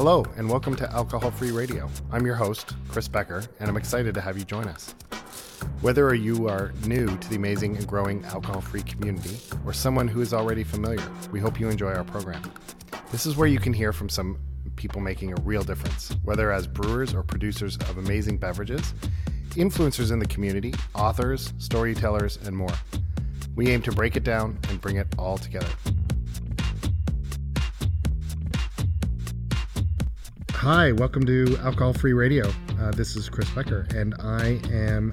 Hello, and welcome to Alcohol-Free Radio. I'm your host, Chris Becker, and I'm excited to have you join us. Whether you are new to the amazing and growing alcohol-free community, or someone who is already familiar, we hope you enjoy our program. This is where you can hear from some people making a real difference, whether as brewers or producers of amazing beverages, influencers in the community, authors, storytellers, and more. We aim to break it down and bring it all together. Hi, welcome to Alcohol-Free Radio. This is Chris Becker, and I am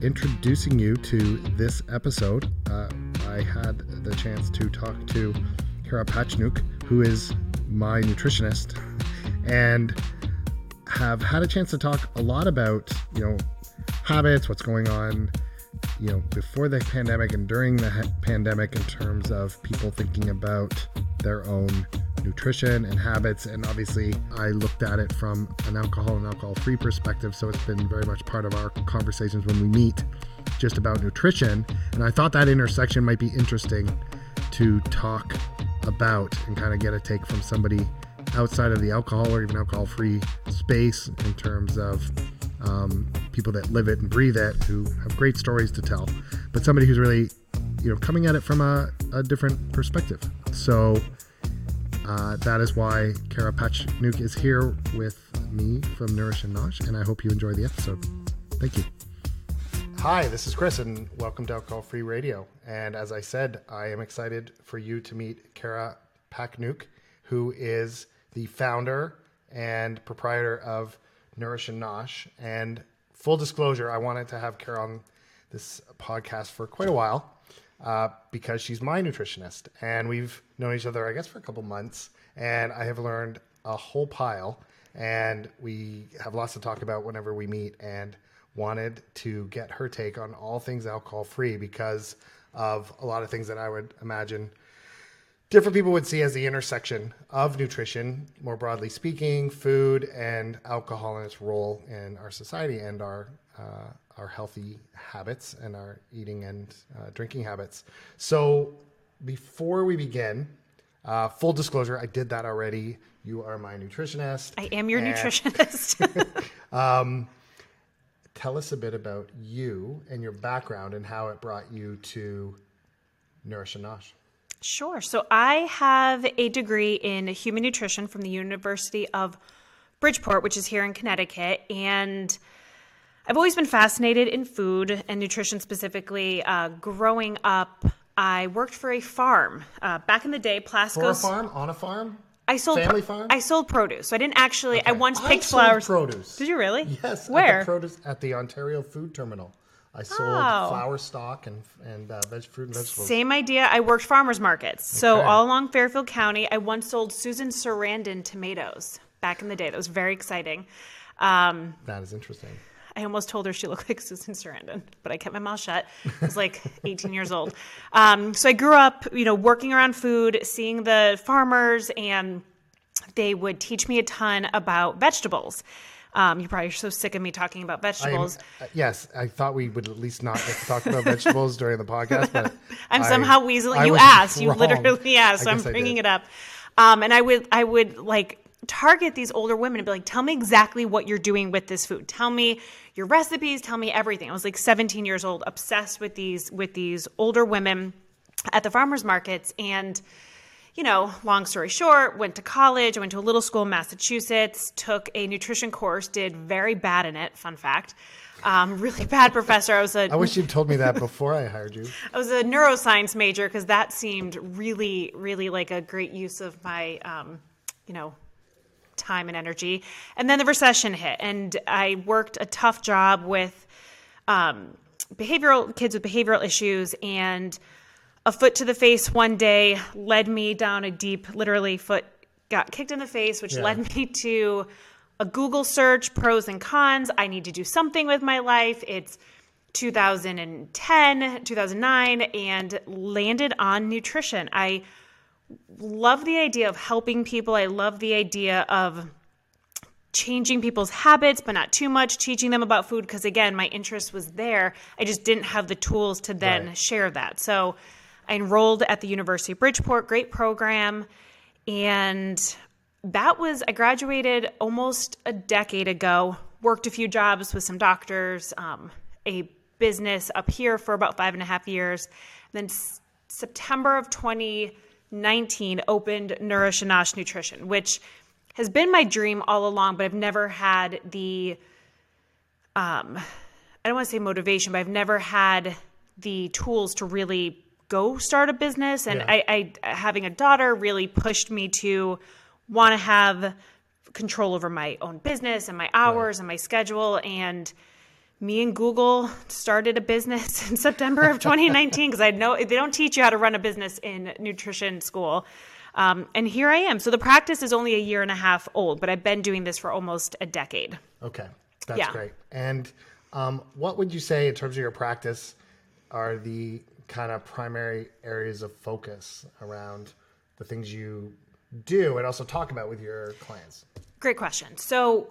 introducing you to this episode. I had the chance to talk to Kara Pachniuk, who is my nutritionist, and have had a chance to talk a lot about, habits, what's going on, before the pandemic and during the pandemic in terms of people thinking about their own nutrition and habits. And obviously I looked at it from an alcohol and alcohol-free perspective, so it's been very much part of our conversations when we meet just about nutrition. And I thought that intersection might be interesting to talk about and kind of get a take from somebody outside of the alcohol or even alcohol-free space in terms of people that live it and breathe it, who have great stories to tell, but somebody who's really coming at it from a different perspective. So that is why Kara Pachniuk is here with me from Nourish and Nosh, and I hope you enjoy the episode. Thank you. Hi, this is Chris, and welcome to Alcohol Free Radio. And as I said, I am excited for you to meet Kara Pachniuk, who is the founder and proprietor of Nourish and Nosh. And full disclosure, I wanted to have Kara on this podcast for quite a while because she's my nutritionist, and we've known each other, I guess, for a couple months, and I have learned a whole pile, and we have lots to talk about whenever we meet, and wanted to get her take on all things alcohol-free because of a lot of things that I would imagine different people would see as the intersection of nutrition, more broadly speaking, food and alcohol and its role in our society and our healthy habits and our eating and drinking habits. So before we begin, full disclosure, I did that already. You are my nutritionist. I am your nutritionist. Tell us a bit about you and your background and how it brought you to Nourish and Nosh. Sure. So I have a degree in human nutrition from the University of Bridgeport, which is here in Connecticut, and I've always been fascinated in food and nutrition specifically. Growing up, I worked for a farm. Back in the day, Plasco's... For a farm? On a farm? I sold... Family farm? I sold produce. So I didn't actually... Okay. I once picked flowers... I sold produce. Did you really? Yes. Where? At the Ontario Food terminal. I sold flour stock and fruit and vegetables. Same idea. I worked farmers markets. Okay. So all along Fairfield County, I once sold Susan Sarandon tomatoes back in the day. That was very exciting. That is interesting. I almost told her she looked like Susan Sarandon, but I kept my mouth shut. I was like 18 years old. So I grew up, working around food, seeing the farmers, and they would teach me a ton about vegetables. You're probably so sick of me talking about vegetables. Yes, I thought we would at least not talk about vegetables during the podcast, but I'm somehow weaseling. You asked. Wrong. You literally asked, so I'm bringing it up. And I would like target these older women and be like, tell me exactly what you're doing with this food. Tell me your recipes. Tell me everything. I was like 17 years old, obsessed with these older women at the farmers markets. And, long story short, went to college. I went to a little school in Massachusetts, took a nutrition course, did very bad in it. Fun fact. Really bad professor. I wish you'd told me that before I hired you. I was a neuroscience major because that seemed really, really like a great use of my, time and energy. And then the recession hit, and I worked a tough job with kids with behavioral issues, and a foot to the face one day led me down a deep, literally foot got kicked in the face, which led me to a Google search, pros and cons. I need to do something with my life. It's 2010, 2009, and landed on nutrition. I love the idea of helping people. I love the idea of changing people's habits, but not too much, teaching them about food. Because again, my interest was there. I just didn't have the tools to then share that. So I enrolled at the University of Bridgeport, great program. And I graduated almost a decade ago, worked a few jobs with some doctors, a business up here for about 5.5 years. Then September of 2019 opened Nourish and Nosh Nutrition, which has been my dream all along, but I've never had the, I don't want to say motivation, but I've never had the tools to really go start a business. And I having a daughter really pushed me to want to have control over my own business and my hours and my schedule. And me and Google started a business in September of 2019 because they don't teach you how to run a business in nutrition school. And here I am. So the practice is only 1.5 years old, but I've been doing this for almost a decade. Okay. That's great. And what would you say in terms of your practice are the kind of primary areas of focus around the things you do and also talk about with your clients? Great question. So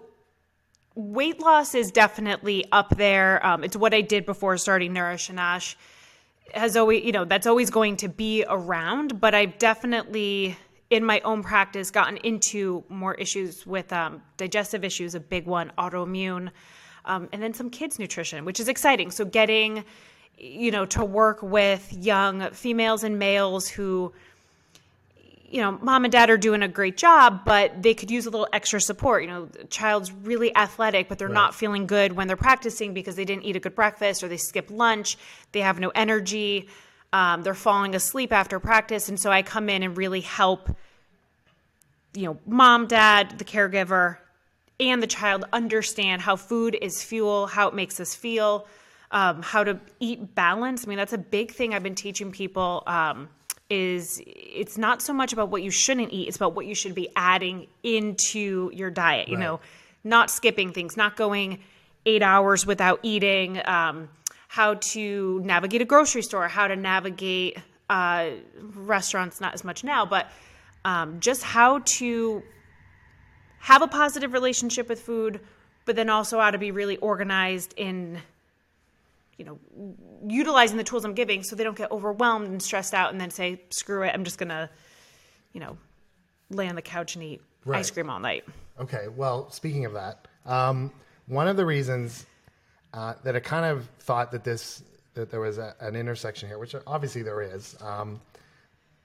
weight loss is definitely up there. It's what I did before starting Nourish and Nosh. Has always, that's always going to be around, but I've definitely in my own practice gotten into more issues with digestive issues, a big one, autoimmune, and then some kids' nutrition, which is exciting. So getting, to work with young females and males who, mom and dad are doing a great job, but they could use a little extra support. The child's really athletic, but they're not feeling good when they're practicing because they didn't eat a good breakfast or they skip lunch. They have no energy. They're falling asleep after practice. And so I come in and really help, mom, dad, the caregiver, and the child understand how food is fuel, how it makes us feel, how to eat balance. I mean, that's a big thing I've been teaching people, is it's not so much about what you shouldn't eat, it's about what you should be adding into your diet, not skipping things, not going 8 hours without eating, how to navigate a grocery store, how to navigate restaurants, not as much now, but just how to have a positive relationship with food, but then also how to be really organized in utilizing the tools I'm giving so they don't get overwhelmed and stressed out and then say, screw it, I'm just going to, lay on the couch and eat ice cream all night. Okay. Well, speaking of that, one of the reasons that I kind of thought that there was an intersection here, which obviously there is,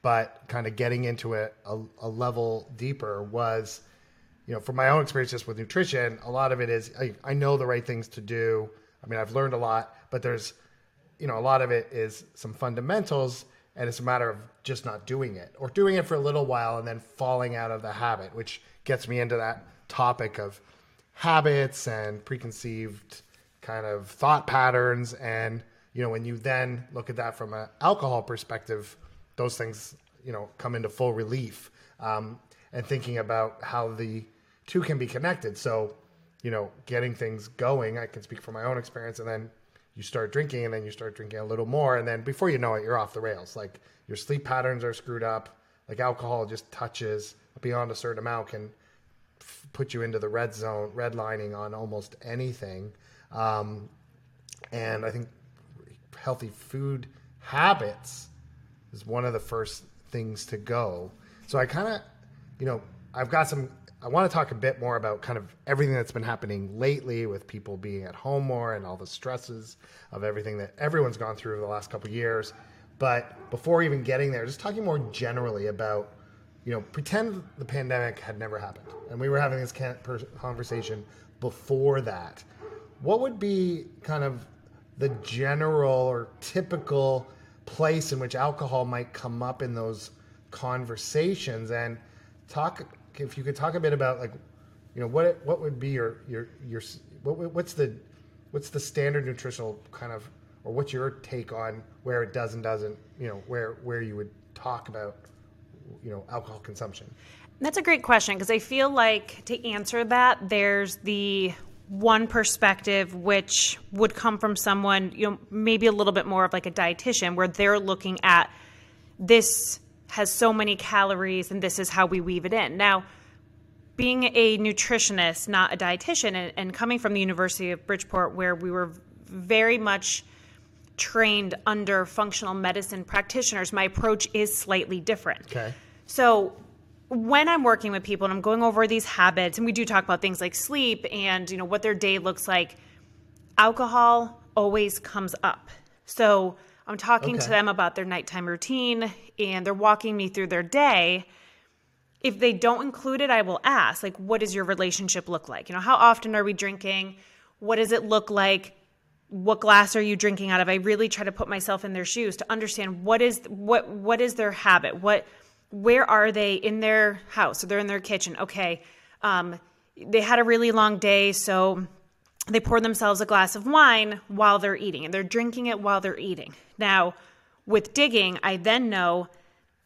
but kind of getting into it a level deeper was, from my own experience just with nutrition, a lot of it is I know the right things to do. I mean, I've learned a lot, but there's, a lot of it is some fundamentals, and it's a matter of just not doing it or doing it for a little while and then falling out of the habit, which gets me into that topic of habits and preconceived kind of thought patterns. And, when you then look at that from an alcohol perspective, those things, come into full relief, and thinking about how the two can be connected. So, getting things going, I can speak from my own experience, and then you start drinking a little more. And then before you know it, you're off the rails. Like your sleep patterns are screwed up. Like alcohol just touches beyond a certain amount can put you into the red zone, redlining on almost anything. And I think healthy food habits is one of the first things to go. So I kind of, I want to talk a bit more about kind of everything that's been happening lately with people being at home more and all the stresses of everything that everyone's gone through the last couple of years. But before even getting there, just talking more generally about, pretend the pandemic had never happened. And we were having this conversation before that. What would be kind of the general or typical place in which alcohol might come up in those conversations? And if you could talk a bit about what would be your what's the standard nutritional kind of, or what's your take on where it does and doesn't, where you would talk about, alcohol consumption? That's a great question, because I feel like to answer that, there's the one perspective which would come from someone, maybe a little bit more of like a dietitian, where they're looking at this has so many calories and this is how we weave it in. Now, being a nutritionist, not a dietitian, and coming from the University of Bridgeport, where we were very much trained under functional medicine practitioners, my approach is slightly different. Okay. So when I'm working with people and I'm going over these habits, and we do talk about things like sleep and, you know, what their day looks like, alcohol always comes up. So I'm talking to them about their nighttime routine and they're walking me through their day. If they don't include it, I will ask, like, what does your relationship look like? You know, how often are we drinking? What does it look like? What glass are you drinking out of? I really try to put myself in their shoes to understand what is their habit? Where are they in their house? So they're in their kitchen. Okay. They had a really long day, so they poured themselves a glass of wine while they're eating, and they're drinking it while they're eating. Now, with digging, I then know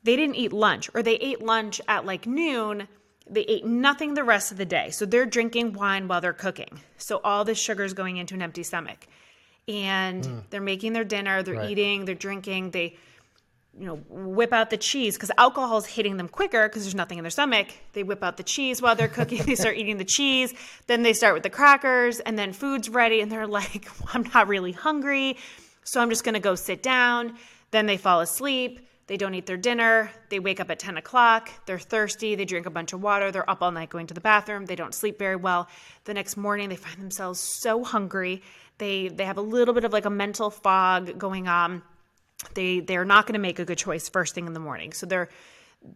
they didn't eat lunch, or they ate lunch at like noon. They ate nothing the rest of the day. So they're drinking wine while they're cooking. So all this sugar is going into an empty stomach, and they're making their dinner, they're eating, they're drinking, they, you know, whip out the cheese because alcohol is hitting them quicker because there's nothing in their stomach. They whip out the cheese while they're cooking. They start eating the cheese. Then they start with the crackers, and then food's ready. And they're like, well, I'm not really hungry, so I'm just going to go sit down. Then they fall asleep. They don't eat their dinner. They wake up at 10 o'clock. They're thirsty. They drink a bunch of water. They're up all night going to the bathroom. They don't sleep very well. The next morning, they find themselves so hungry. They have a little bit of like a mental fog going on. They're not going to make a good choice first thing in the morning. So they're,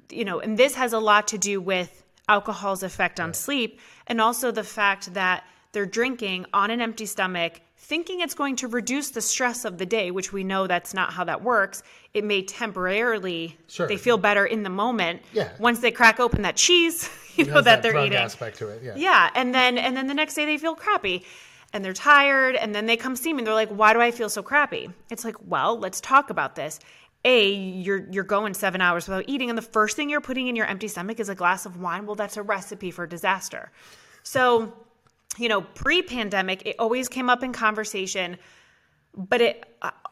you know, and this has a lot to do with alcohol's effect on sleep, and also the fact that they're drinking on an empty stomach, thinking it's going to reduce the stress of the day, which we know that's not how that works. It may temporarily, they feel better in the moment. Yeah. Once they crack open that cheese, you know, that they're eating. Aspect to it. Yeah. Yeah. And then the next day they feel crappy. And they're tired, and then they come see me, and they're like, why do I feel so crappy? It's like, well, let's talk about this. A, you're going 7 hours without eating, and the first thing you're putting in your empty stomach is a glass of wine. Well, that's a recipe for disaster. So, you know, pre-pandemic, it always came up in conversation, but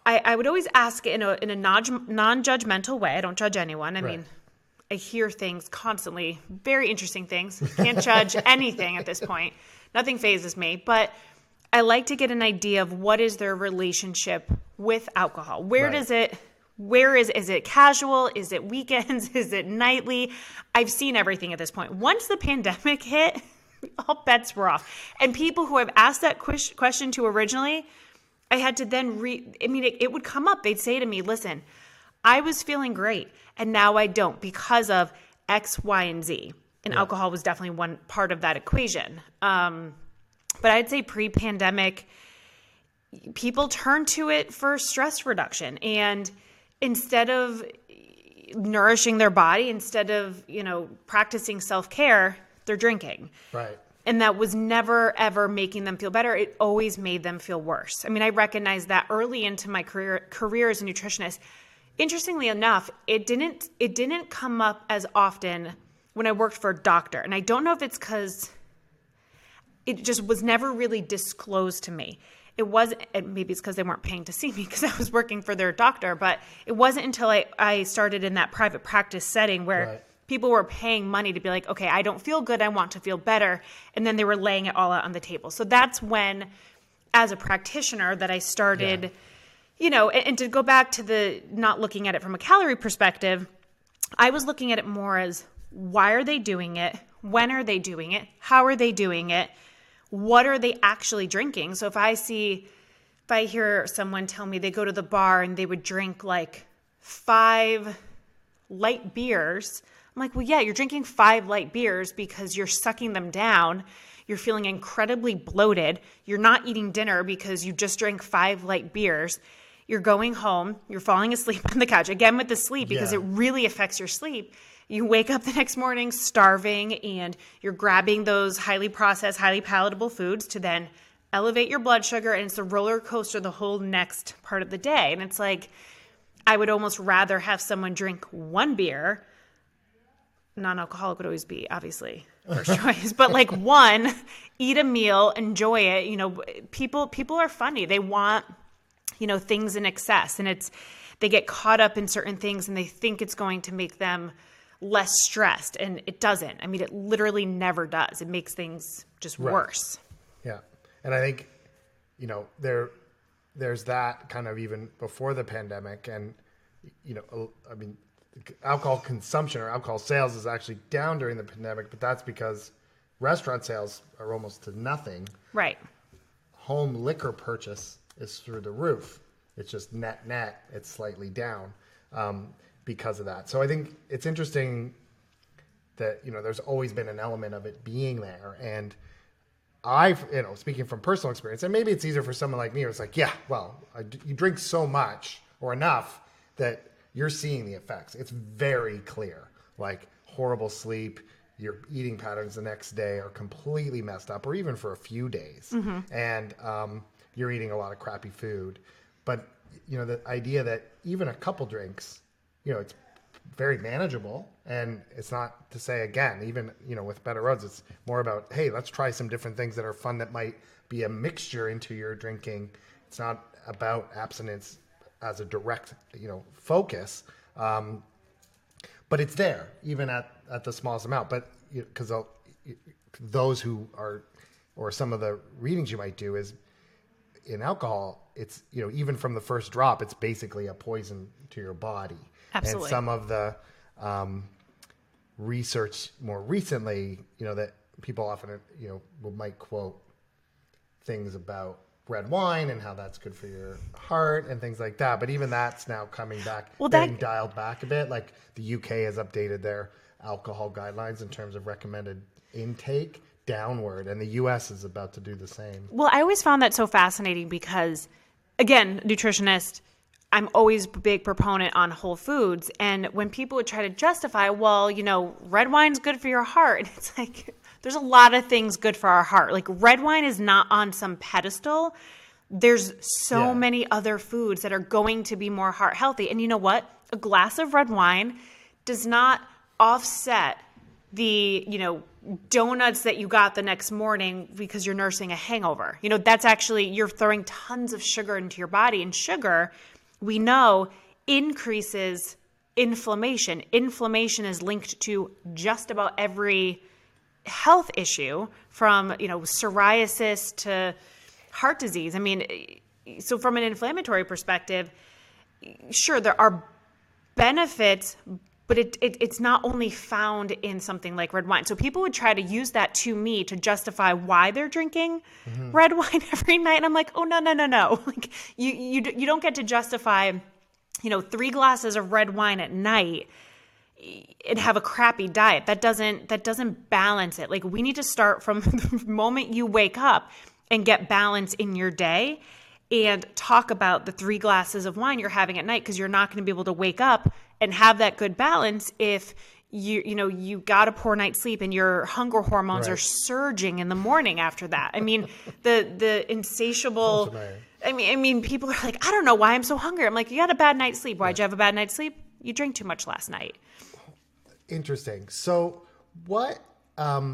I would always ask it in a non-judgmental way. I don't judge anyone. I mean, I hear things constantly, very interesting things. Can't judge anything at this point. Nothing phases me, but I like to get an idea of what is their relationship with alcohol. Where does it, is it casual? Is it weekends? Is it nightly? I've seen everything at this point. Once the pandemic hit, all bets were off. And people who I've asked that question to originally, I had to then it would come up. They'd say to me, listen, I was feeling great and now I don't because of X, Y, and Z. And alcohol was definitely one part of that equation. But I'd say pre-pandemic, people turn to it for stress reduction. And instead of nourishing their body, instead of, you know, practicing self-care, they're drinking. Right. And that was never, ever making them feel better. It always made them feel worse. I mean, I recognized that early into my career as a nutritionist. Interestingly enough, it didn't come up as often when I worked for a doctor. And I don't know if it's because it just was never really disclosed to me. It wasn't, and maybe it's because they weren't paying to see me because I was working for their doctor, but it wasn't until I started in that private practice setting where people were paying money to be like, okay, I don't feel good, I want to feel better. And then they were laying it all out on the table. So that's when, as a practitioner, that I started, you know, and to go back to the not looking at it from a calorie perspective, I was looking at it more as, why are they doing it? When are they doing it? How are they doing it? What are they actually drinking? So if I hear someone tell me they go to the bar and they would drink like 5 light beers, I'm like, well, yeah, you're drinking 5 light beers because you're sucking them down. You're feeling incredibly bloated. You're not eating dinner because you just drank 5 light beers. You're going home. You're falling asleep on the couch. Again, with the sleep, because it really affects your sleep. You wake up the next morning starving, and you're grabbing those highly processed, highly palatable foods to then elevate your blood sugar, and it's a roller coaster the whole next part of the day. And it's like, I would almost rather have someone drink 1 beer. Non-alcoholic would always be, obviously, first choice. But like one, eat a meal, enjoy it. You know, people are funny. They want, you know, things in excess. And they get caught up in certain things, and they think it's going to make them less stressed, and it doesn't. I mean, it literally never does. It makes things just worse. Yeah. And I think, you know, there's that kind of even before the pandemic, and, you know, I mean, alcohol consumption or alcohol sales is actually down during the pandemic, but that's because restaurant sales are almost to nothing. Right. Home liquor purchase is through the roof. It's just net, it's slightly down because of that. So I think it's interesting that, you know, there's always been an element of it being there. And I've, you know, speaking from personal experience, and maybe it's easier for someone like me, where it's like, yeah, well, you drink so much or enough that you're seeing the effects. It's very clear, like horrible sleep, your eating patterns the next day are completely messed up, or even for a few days. Mm-hmm. And you're eating a lot of crappy food. But, you know, the idea that even a couple drinks, you know, it's very manageable. And it's not to say, again, even, you know, with Better Rhodes, it's more about, hey, let's try some different things that are fun that might be a mixture into your drinking. It's not about abstinence as a direct, you know, focus. But it's there, even at the smallest amount. But because those who are, or some of the readings you might do is in alcohol, it's, you know, even from the first drop, it's basically a poison to your body. Absolutely. And some of the research more recently, you know, that people often, you know, might quote things about red wine and how that's good for your heart and things like that. But even that's now coming back, being dialed back a bit. Like the UK has updated their alcohol guidelines in terms of recommended intake downward. And the US is about to do the same. Well, I always found that so fascinating because, again, nutritionist, I'm always a big proponent on whole foods. And when people would try to justify, well, you know, red wine's good for your heart. And it's like, there's a lot of things good for our heart. Like red wine is not on some pedestal. There's so many other foods that are going to be more heart healthy. And you know what? A glass of red wine does not offset the, you know, donuts that you got the next morning because you're nursing a hangover. You know, that's actually, you're throwing tons of sugar into your body. And sugar, we know, increases inflammation. Inflammation is linked to just about every health issue, from, you know, psoriasis to heart disease. I mean, so from an inflammatory perspective, sure, there are benefits, but it's not only found in something like red wine. So people would try to use that to me to justify why they're drinking red wine every night. And I'm like, oh, no. Like you don't get to justify, you know, 3 glasses of red wine at night and have a crappy diet. That doesn't balance it. Like we need to start from the moment you wake up and get balance in your day and talk about the 3 glasses of wine you're having at night, because you're not going to be able to wake up and have that good balance if you know, you got a poor night's sleep and your hunger hormones are surging in the morning after that. I mean, the insatiable, I mean, people are like, I don't know why I'm so hungry. I'm like, you had a bad night's sleep. Why'd you have a bad night's sleep? You drank too much last night. Interesting. So what, I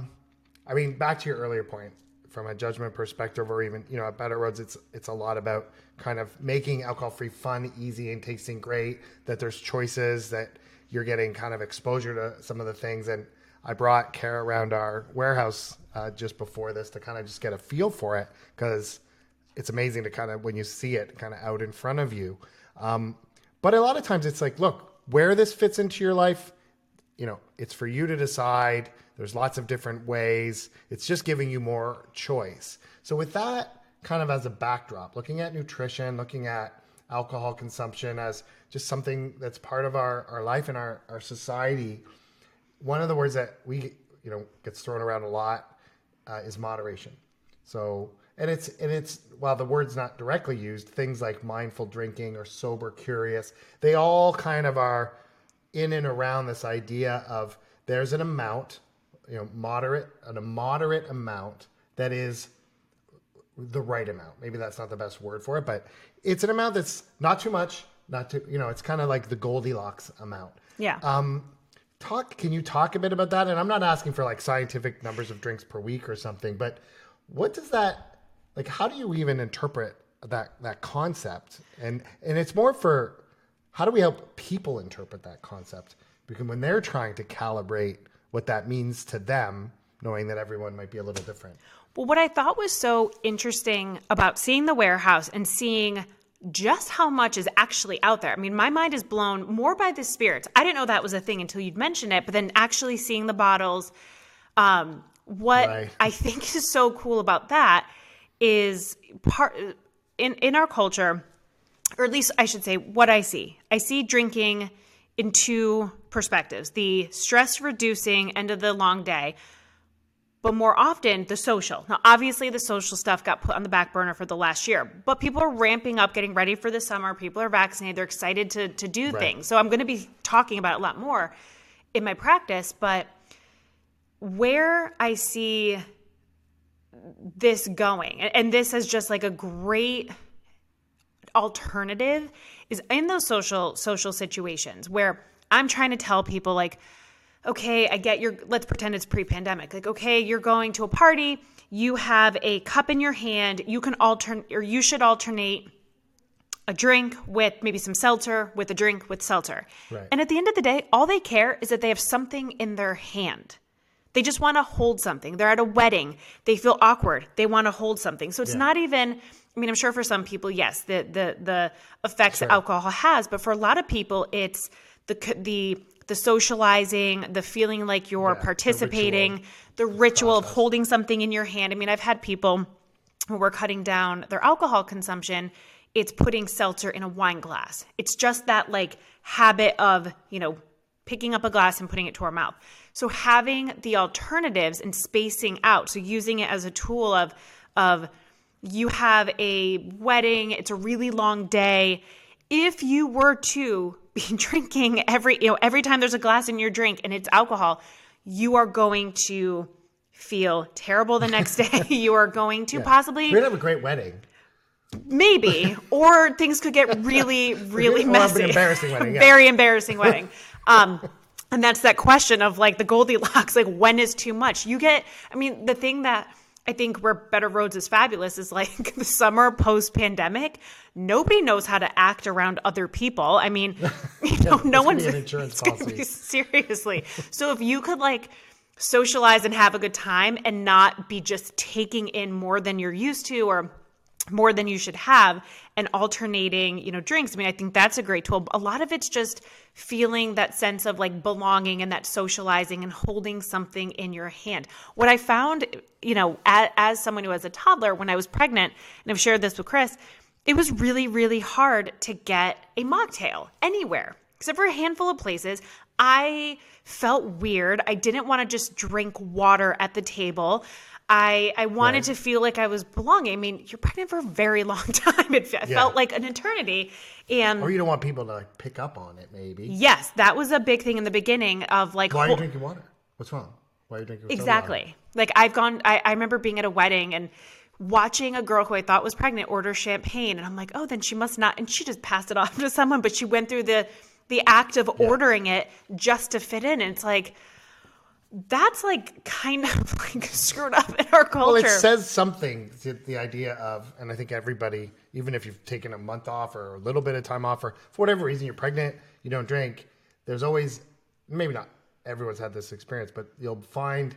mean, back to your earlier point, from a judgment perspective, or even, you know, at Better Rhodes, it's a lot about kind of making alcohol-free fun, easy, and tasting great, that there's choices, that you're getting kind of exposure to some of the things. And I brought Kara around our warehouse just before this to kind of just get a feel for it, because it's amazing to kind of, when you see it kind of out in front of you. But a lot of times it's like, look, where this fits into your life, you know, it's for you to decide. There's lots of different ways. It's just giving you more choice. So with that kind of as a backdrop, looking at nutrition, looking at alcohol consumption as just something that's part of our life and our society, one of the words that we, you know, gets thrown around a lot is moderation. So, and it's, while the word's not directly used, things like mindful drinking or sober curious, they all kind of are in and around this idea of there's an amount, you know, a moderate amount that is the right amount. Maybe that's not the best word for it, but it's an amount that's not too much, not too, you know, it's kind of like the Goldilocks amount. Yeah. Can you talk a bit about that? And I'm not asking for like scientific numbers of drinks per week or something, but what does that, like, how do you even interpret that concept? And it's more for, how do we help people interpret that concept? Because when they're trying to calibrate what that means to them, knowing that everyone might be a little different. Well, what I thought was so interesting about seeing the warehouse and seeing just how much is actually out there. I mean, my mind is blown more by the spirits. I didn't know that was a thing until you'd mentioned it, but then actually seeing the bottles. What right. I think is so cool about that is part in our culture, or at least I should say what I see drinking in two perspectives, the stress reducing end of the long day, but more often the social. Now, obviously the social stuff got put on the back burner for the last year, but people are ramping up, getting ready for the summer. People are vaccinated. They're excited to do right. things. So I'm going to be talking about it a lot more in my practice, but where I see this going, and this is just like a great alternative, is in those social situations where I'm trying to tell people like, okay, I get your, let's pretend it's pre-pandemic. Like, okay, you're going to a party, you have a cup in your hand, you can you should alternate a drink with maybe some seltzer, with a drink with seltzer. Right. And at the end of the day, all they care is that they have something in their hand. They just want to hold something. They're at a wedding. They feel awkward. They want to hold something. So it's not even, I mean, I'm sure for some people, yes, the effects that alcohol has, but for a lot of people, it's the socializing, the feeling like you're participating, the ritual of holding something in your hand. I mean, I've had people who were cutting down their alcohol consumption. It's putting seltzer in a wine glass. It's just that like habit of, you know, picking up a glass and putting it to our mouth. So having the alternatives and spacing out, so using it as a tool of you have a wedding, it's a really long day. If you were to be drinking every time there's a glass in your drink and it's alcohol, you are going to feel terrible the next day. You are going to possibly... We're going to have a great wedding. Maybe. Or things could get really, really messy. An embarrassing wedding. Yeah. Very embarrassing wedding. And that's that question of like the Goldilocks, like when is too much? The thing that I think where Better Rhodes is fabulous is like the summer post-pandemic, nobody knows how to act around other people. I mean, no one's an insurance policy. Seriously. So if you could like socialize and have a good time and not be just taking in more than you're used to or more than you should have and alternating, you know, drinks. I mean, I think that's a great tool. A lot of it's just feeling that sense of like belonging and that socializing and holding something in your hand. What I found, you know, as someone who was a toddler, when I was pregnant, and I've shared this with Chris, it was really, really hard to get a mocktail anywhere, except for a handful of places. I felt weird. I didn't want to just drink water at the table. I wanted to feel like I was belonging. I mean, you're pregnant for a very long time. It felt like an eternity. Or you don't want people to like pick up on it, maybe. Yes, that was a big thing in the beginning of like... Why are you drinking water? What's wrong? Why are you drinking Exactly. water? Like I've gone... I remember being at a wedding and watching a girl who I thought was pregnant order champagne. And I'm like, oh, then she must not... And she just passed it off to someone. But she went through the act of ordering it just to fit in. And it's like... That's like kind of like screwed up in our culture. Well, it says something, the idea of, and I think everybody, even if you've taken a month off or a little bit of time off or for whatever reason, you're pregnant, you don't drink, there's always, maybe not everyone's had this experience, but you'll find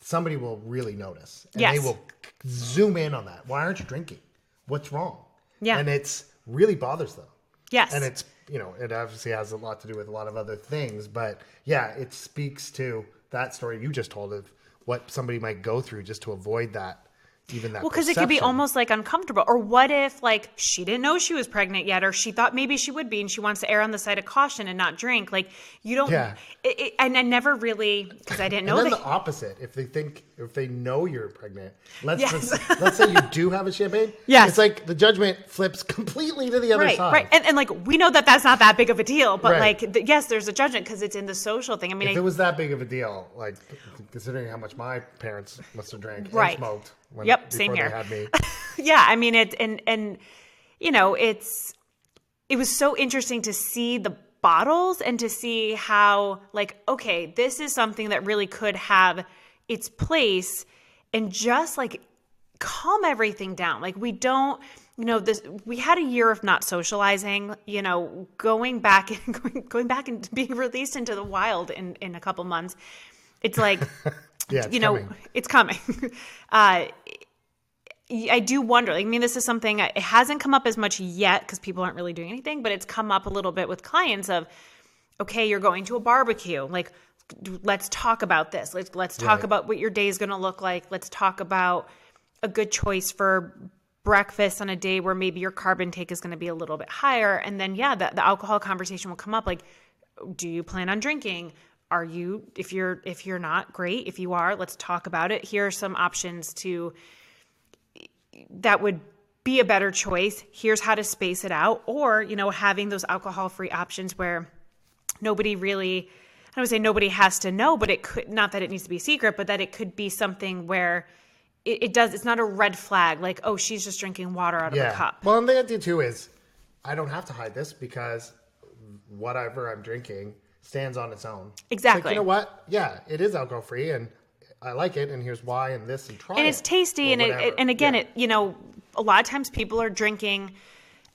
somebody will really notice. And they will zoom in on that. Why aren't you drinking? What's wrong? Yeah. And it's really bothers them. Yes. And it's, you know, it obviously has a lot to do with a lot of other things, but it speaks to... That story you just told of what somebody might go through just to avoid that, even that. Well, because it could be almost like uncomfortable. Or what if like she didn't know she was pregnant yet, or she thought maybe she would be, and she wants to err on the side of caution and not drink. Like you don't. Yeah. And I never really because I didn't know. And then the opposite. If they know you're pregnant, let's say you do have a champagne. Yes. It's like the judgment flips completely to the other side. Right. And like we know that that's not that big of a deal, but like there's a judgment because it's in the social thing. I mean, if it was that big of a deal, like considering how much my parents must have drank and smoked. Same here. Had me. I mean it, and you know, it was so interesting to see the bottles and to see how like, okay, this is something that really could have its place and just like calm everything down. Like we don't, you know, we had a year of not socializing, you know, going back and being released into the wild in a couple months. It's like, it's coming. I do wonder, like, I mean, this is something, it hasn't come up as much yet because people aren't really doing anything, but it's come up a little bit with clients of, okay, you're going to a barbecue. Like, let's talk about this. Let's talk right. about what your day is going to look like. Let's talk about a good choice for breakfast on a day where maybe your carb intake is going to be a little bit higher. And then, yeah, the alcohol conversation will come up. Like, do you plan on drinking? Are you, if you're not, great. If you are, let's talk about it. Here are some options that would be a better choice. Here's how to space it out. Or, you know, having those alcohol-free options where nobody really, I don't say nobody has to know, but it could, not that it needs to be a secret, but that it could be something where it's not a red flag. Like, oh, she's just drinking water out of a cup. Well, and the idea too is I don't have to hide this because whatever I'm drinking stands on its own. Exactly. It's like, you know what? Yeah, it is alcohol-free and I like it, and here's why, and this, and try it. And it's tasty, and again, you know, a lot of times people are drinking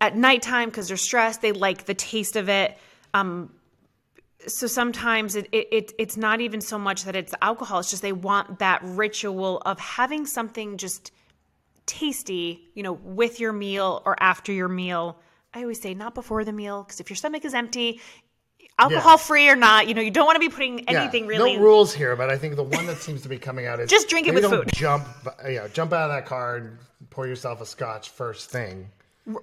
at nighttime because they're stressed. They like the taste of it. So sometimes it's not even so much that it's alcohol. It's just they want that ritual of having something just tasty, you know, with your meal or after your meal. I always say not before the meal, because if your stomach is empty, alcohol-free or not, you know, you don't want to be putting anything really. No rules here, but I think the one that seems to be coming out is just drink it with food. Jump out of that car and pour yourself a scotch first thing.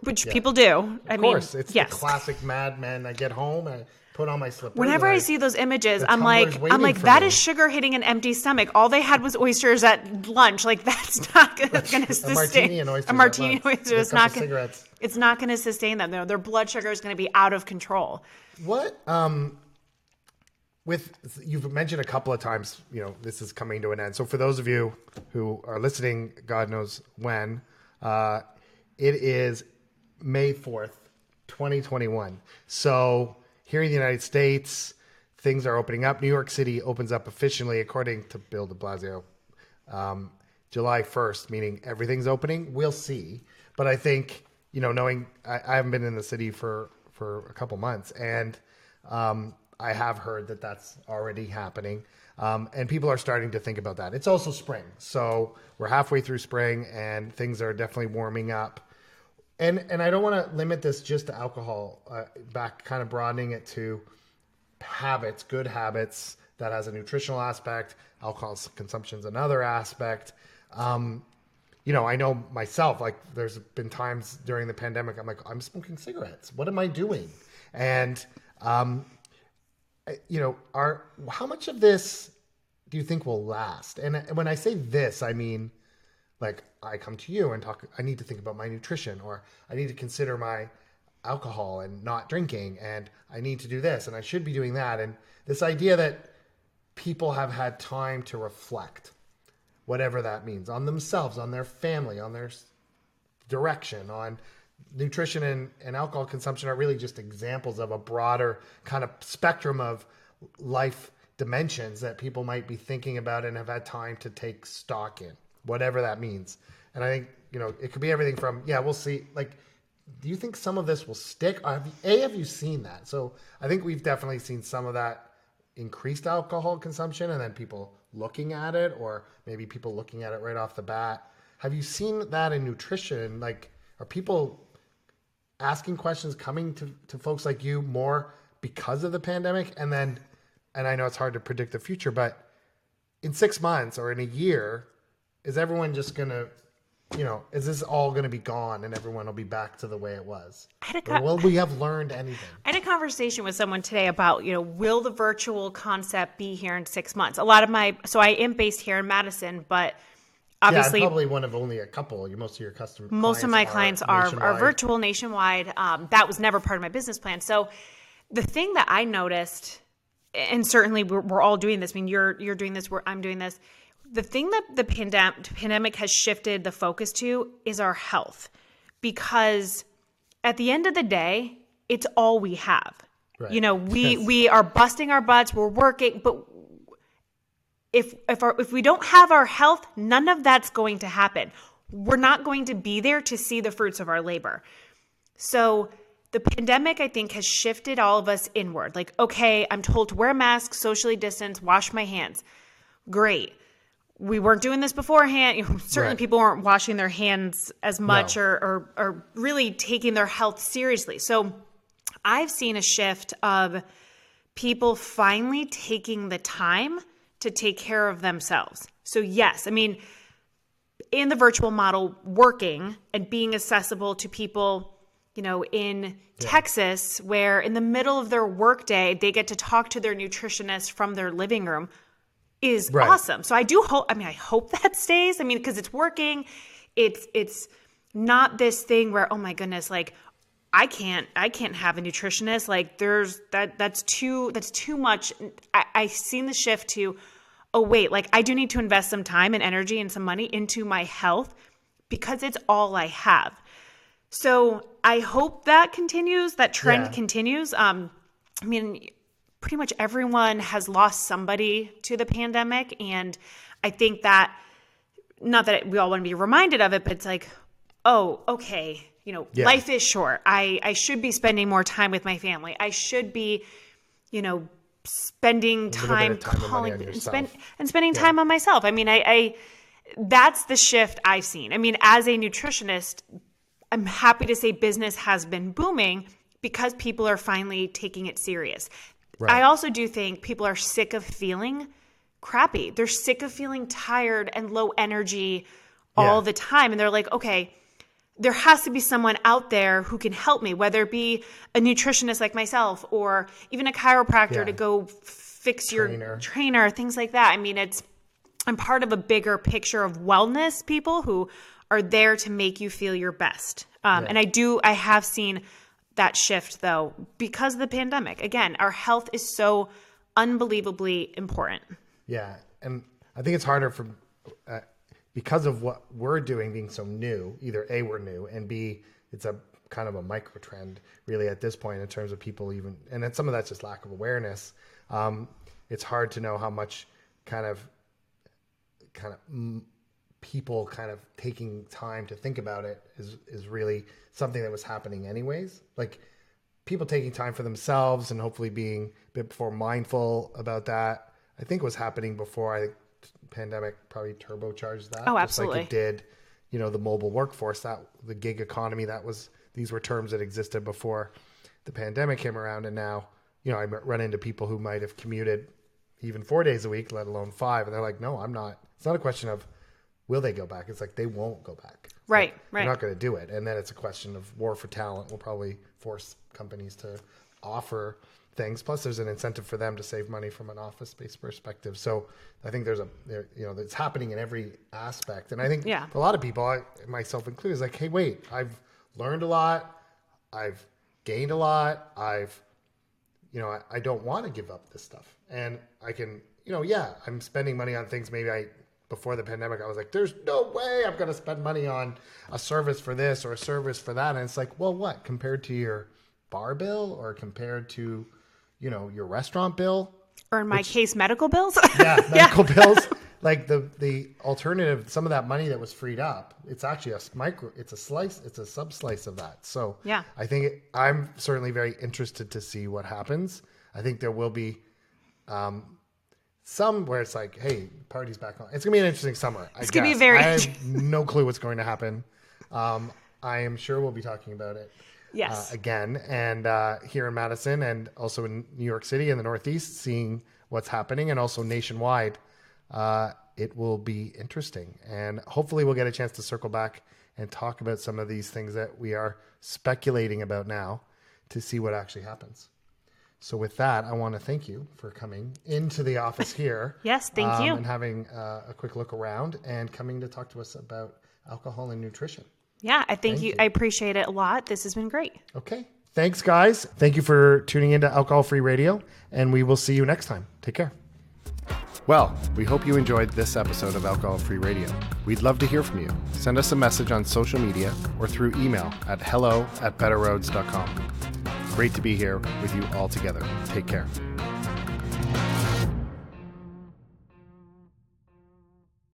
Which people do. Of course, it's the classic Mad Men. I get home, I put on my slippers. Whenever I see those images, I'm like, that is sugar hitting an empty stomach. All they had was oysters at lunch. Like, that's not going to sustain. A martini and oysters. It's not going to sustain them. Their blood sugar is going to be out of control. What you've mentioned a couple of times, you know, this is coming to an end. So for those of you who are listening, God knows when, it is May 4th, 2021. So here in the United States, things are opening up. New York City opens up officially, according to Bill de Blasio, July 1st, meaning everything's opening. We'll see. But I think, you know, knowing I haven't been in the city for a couple months, and I have heard that that's already happening. And people are starting to think about that. It's also spring. So we're halfway through spring and things are definitely warming up. And I don't want to limit this just to alcohol, back kind of broadening it to habits, good habits. That has a nutritional aspect. Alcohol consumption is another aspect. You know, I know myself, like there's been times during the pandemic, I'm like, I'm smoking cigarettes. What am I doing? And, you know, how much of this do you think will last? And when I say this, I mean, like, I come to you and talk, I need to think about my nutrition, or I need to consider my alcohol and not drinking, and I need to do this and I should be doing that. And this idea that people have had time to reflect, whatever that means, on themselves, on their family, on their direction, on nutrition and alcohol consumption are really just examples of a broader kind of spectrum of life dimensions that people might be thinking about and have had time to take stock in, whatever that means. And I think, you know, it could be everything from, we'll see. Like, do you think some of this will stick? Have you seen that? So I think we've definitely seen some of that increased alcohol consumption and then people looking at it, or maybe people looking at it right off the bat. Have you seen that in nutrition? Like, are people asking questions, coming to folks like you more because of the pandemic? And then, and I know it's hard to predict the future, but in 6 months or in a year, is everyone just going to, you know, is this all going to be gone and everyone will be back to the way it was? Or will we have learned anything? I had a conversation with someone today about, you know, will the virtual concept be here in 6 months? So I am based here in Madison, but obviously, I'm probably one of only a couple. Most of your customers, most of my clients are virtual nationwide. That was never part of my business plan. So the thing that I noticed, and certainly we're all doing this. I mean, you're doing this, I'm doing this. The thing that the pandemic has shifted the focus to is our health, because at the end of the day, it's all we have. Right. You know, we are busting our butts. We're working, but if we don't have our health, none of that's going to happen. We're not going to be there to see the fruits of our labor. So the pandemic, I think, has shifted all of us inward. Like, okay, I'm told to wear a mask, socially distance, wash my hands. Great. we weren't doing this beforehand. You know, certainly people weren't washing their hands as much or really taking their health seriously. So I've seen a shift of people finally taking the time to take care of themselves. So yes, I mean, in the virtual model, working and being accessible to people, you know, in Texas, where in the middle of their workday, they get to talk to their nutritionist from their living room is awesome. So I do hope, I hope that stays. I mean, because it's working. It's not this thing where, oh my goodness, like I can't have a nutritionist. Like there's that's too much. I've seen the shift to, oh wait, like I do need to invest some time and energy and some money into my health because it's all I have. So I hope that continues, that trend continues. I mean, pretty much everyone has lost somebody to the pandemic. And I think that, not that we all want to be reminded of it, but it's like, oh, okay, you know, life is short. I should be spending more time with my family. I should be, you know, spending time calling and spending time on myself. I mean, I that's the shift I've seen. I mean, as a nutritionist, I'm happy to say business has been booming because people are finally taking it serious. Right. I also do think people are sick of feeling crappy. They're sick of feeling tired and low energy all the time. And they're like, okay, there has to be someone out there who can help me, whether it be a nutritionist like myself or even a chiropractor to go fix your trainer, things like that. I mean, I'm part of a bigger picture of wellness people who are there to make you feel your best. And I have seen that shift though, because of the pandemic. Again, our health is so unbelievably important. Yeah. And I think it's harder for, because of what we're doing being so new, either A, we're new, and B, it's a kind of a micro trend really at this point in terms of people even, and then some of that's just lack of awareness. It's hard to know how much kind of people kind of taking time to think about it is really something that was happening anyways. Like people taking time for themselves and hopefully being a bit more mindful about that, I think was happening before. I think the pandemic probably turbocharged that. Oh, absolutely. Just like it did, you know, the mobile workforce, that the gig economy, these were terms that existed before the pandemic came around. And now, you know, I run into people who might have commuted even 4 days a week, let alone 5. And they're like, no, I'm not. It's not a question of, will they go back? It's like they won't go back. Right, like, right. They're not going to do it. And then it's a question of war for talent. We'll probably force companies to offer things. Plus, there's an incentive for them to save money from an office-based perspective. So I think it's happening in every aspect. And I think a lot of people, myself included, is like, hey, wait, I've learned a lot. I've gained a lot. I don't want to give up this stuff. And I can, I'm spending money on things maybe before the pandemic, I was like, there's no way I'm going to spend money on a service for this or a service for that. And it's like, well, what? Compared to your bar bill or compared to, your restaurant bill? Or in my case, medical bills? Yeah, medical bills. Like the alternative, some of that money that was freed up, it's actually it's a sub-slice of that. So I think I'm certainly very interested to see what happens. I think there will be... some where it's like, hey, party's back on. It's going to be an interesting summer. It's going to be very interesting. I have no clue what's going to happen. I am sure we'll be talking about it again. And here in Madison and also in New York City and the Northeast, seeing what's happening and also nationwide, it will be interesting. And hopefully we'll get a chance to circle back and talk about some of these things that we are speculating about now to see what actually happens. So with that, I want to thank you for coming into the office here. Yes, thank you. And having a quick look around and coming to talk to us about alcohol and nutrition. Yeah, I thank you. I appreciate it a lot. This has been great. Okay. Thanks, guys. Thank you for tuning into Alcohol-Free Radio, and we will see you next time. Take care. Well, we hope you enjoyed this episode of Alcohol-Free Radio. We'd love to hear from you. Send us a message on social media or through email at hello@betterroads.com. Great to be here with you all together. Take care.